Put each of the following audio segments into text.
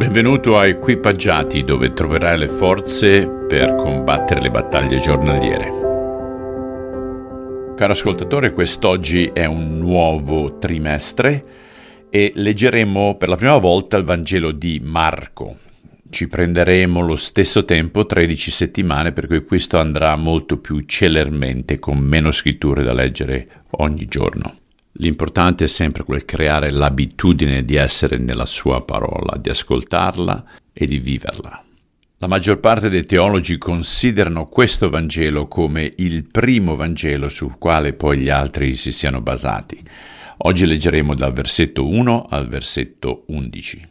Benvenuto a Equipaggiati, dove troverai le forze per combattere le battaglie giornaliere. Caro ascoltatore, quest'oggi è un nuovo trimestre e leggeremo per la prima volta il Vangelo di Marco. Ci prenderemo lo stesso tempo, 13 settimane, per cui questo andrà molto più celermente, con meno scritture da leggere ogni giorno. L'importante è sempre quel creare l'abitudine di essere nella sua parola, di ascoltarla e di viverla. La maggior parte dei teologi considerano questo Vangelo come il primo Vangelo sul quale poi gli altri si siano basati. Oggi leggeremo dal versetto 1 al versetto 11.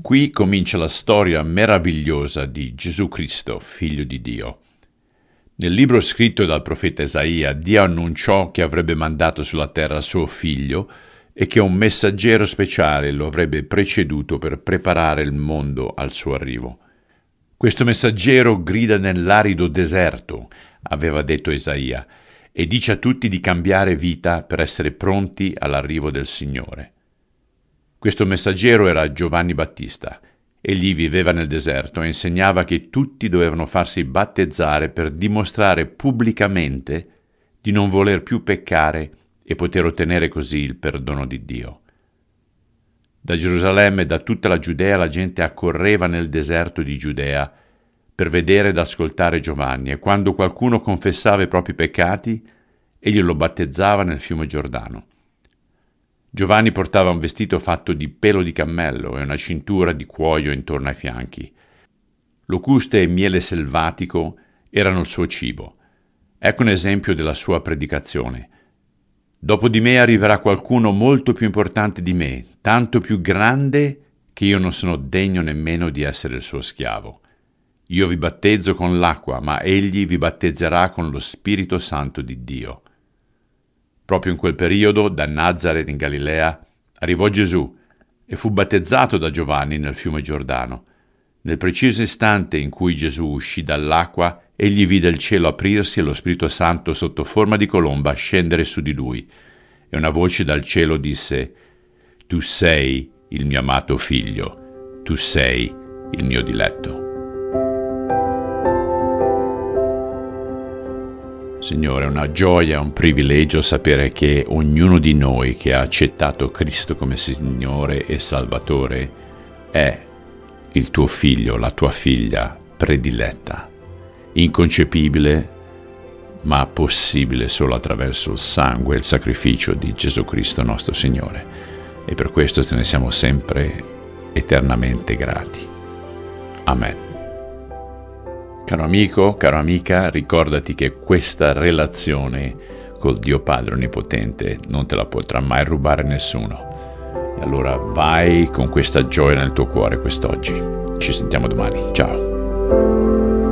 Qui comincia la storia meravigliosa di Gesù Cristo, figlio di Dio. Nel libro scritto dal profeta Isaia, Dio annunciò che avrebbe mandato sulla terra suo figlio e che un messaggero speciale lo avrebbe preceduto per preparare il mondo al suo arrivo. Questo messaggero grida nell'arido deserto, aveva detto Isaia, e dice a tutti di cambiare vita per essere pronti all'arrivo del Signore. Questo messaggero era Giovanni Battista. Egli viveva nel deserto e insegnava che tutti dovevano farsi battezzare per dimostrare pubblicamente di non voler più peccare e poter ottenere così il perdono di Dio. Da Gerusalemme e da tutta la Giudea la gente accorreva nel deserto di Giudea per vedere ed ascoltare Giovanni, e quando qualcuno confessava i propri peccati, egli lo battezzava nel fiume Giordano. Giovanni portava un vestito fatto di pelo di cammello e una cintura di cuoio intorno ai fianchi. Locuste e miele selvatico erano il suo cibo. Ecco un esempio della sua predicazione. Dopo di me arriverà qualcuno molto più importante di me, tanto più grande che io non sono degno nemmeno di essere il suo schiavo. Io vi battezzo con l'acqua, ma egli vi battezzerà con lo Spirito Santo di Dio. Proprio in quel periodo, da Nazaret in Galilea, arrivò Gesù e fu battezzato da Giovanni nel fiume Giordano. Nel preciso istante in cui Gesù uscì dall'acqua, egli vide il cielo aprirsi e lo Spirito Santo sotto forma di colomba scendere su di lui. E una voce dal cielo disse: «Tu sei il mio amato figlio, tu sei il mio diletto». Signore, è una gioia, un privilegio sapere che ognuno di noi che ha accettato Cristo come Signore e Salvatore è il tuo figlio, la tua figlia prediletta, inconcepibile ma possibile solo attraverso il sangue e il sacrificio di Gesù Cristo nostro Signore, e per questo te ne siamo sempre eternamente grati. Amen. Caro amico, cara amica, ricordati che questa relazione col Dio Padre Onnipotente non te la potrà mai rubare nessuno. E allora vai con questa gioia nel tuo cuore quest'oggi. Ci sentiamo domani. Ciao.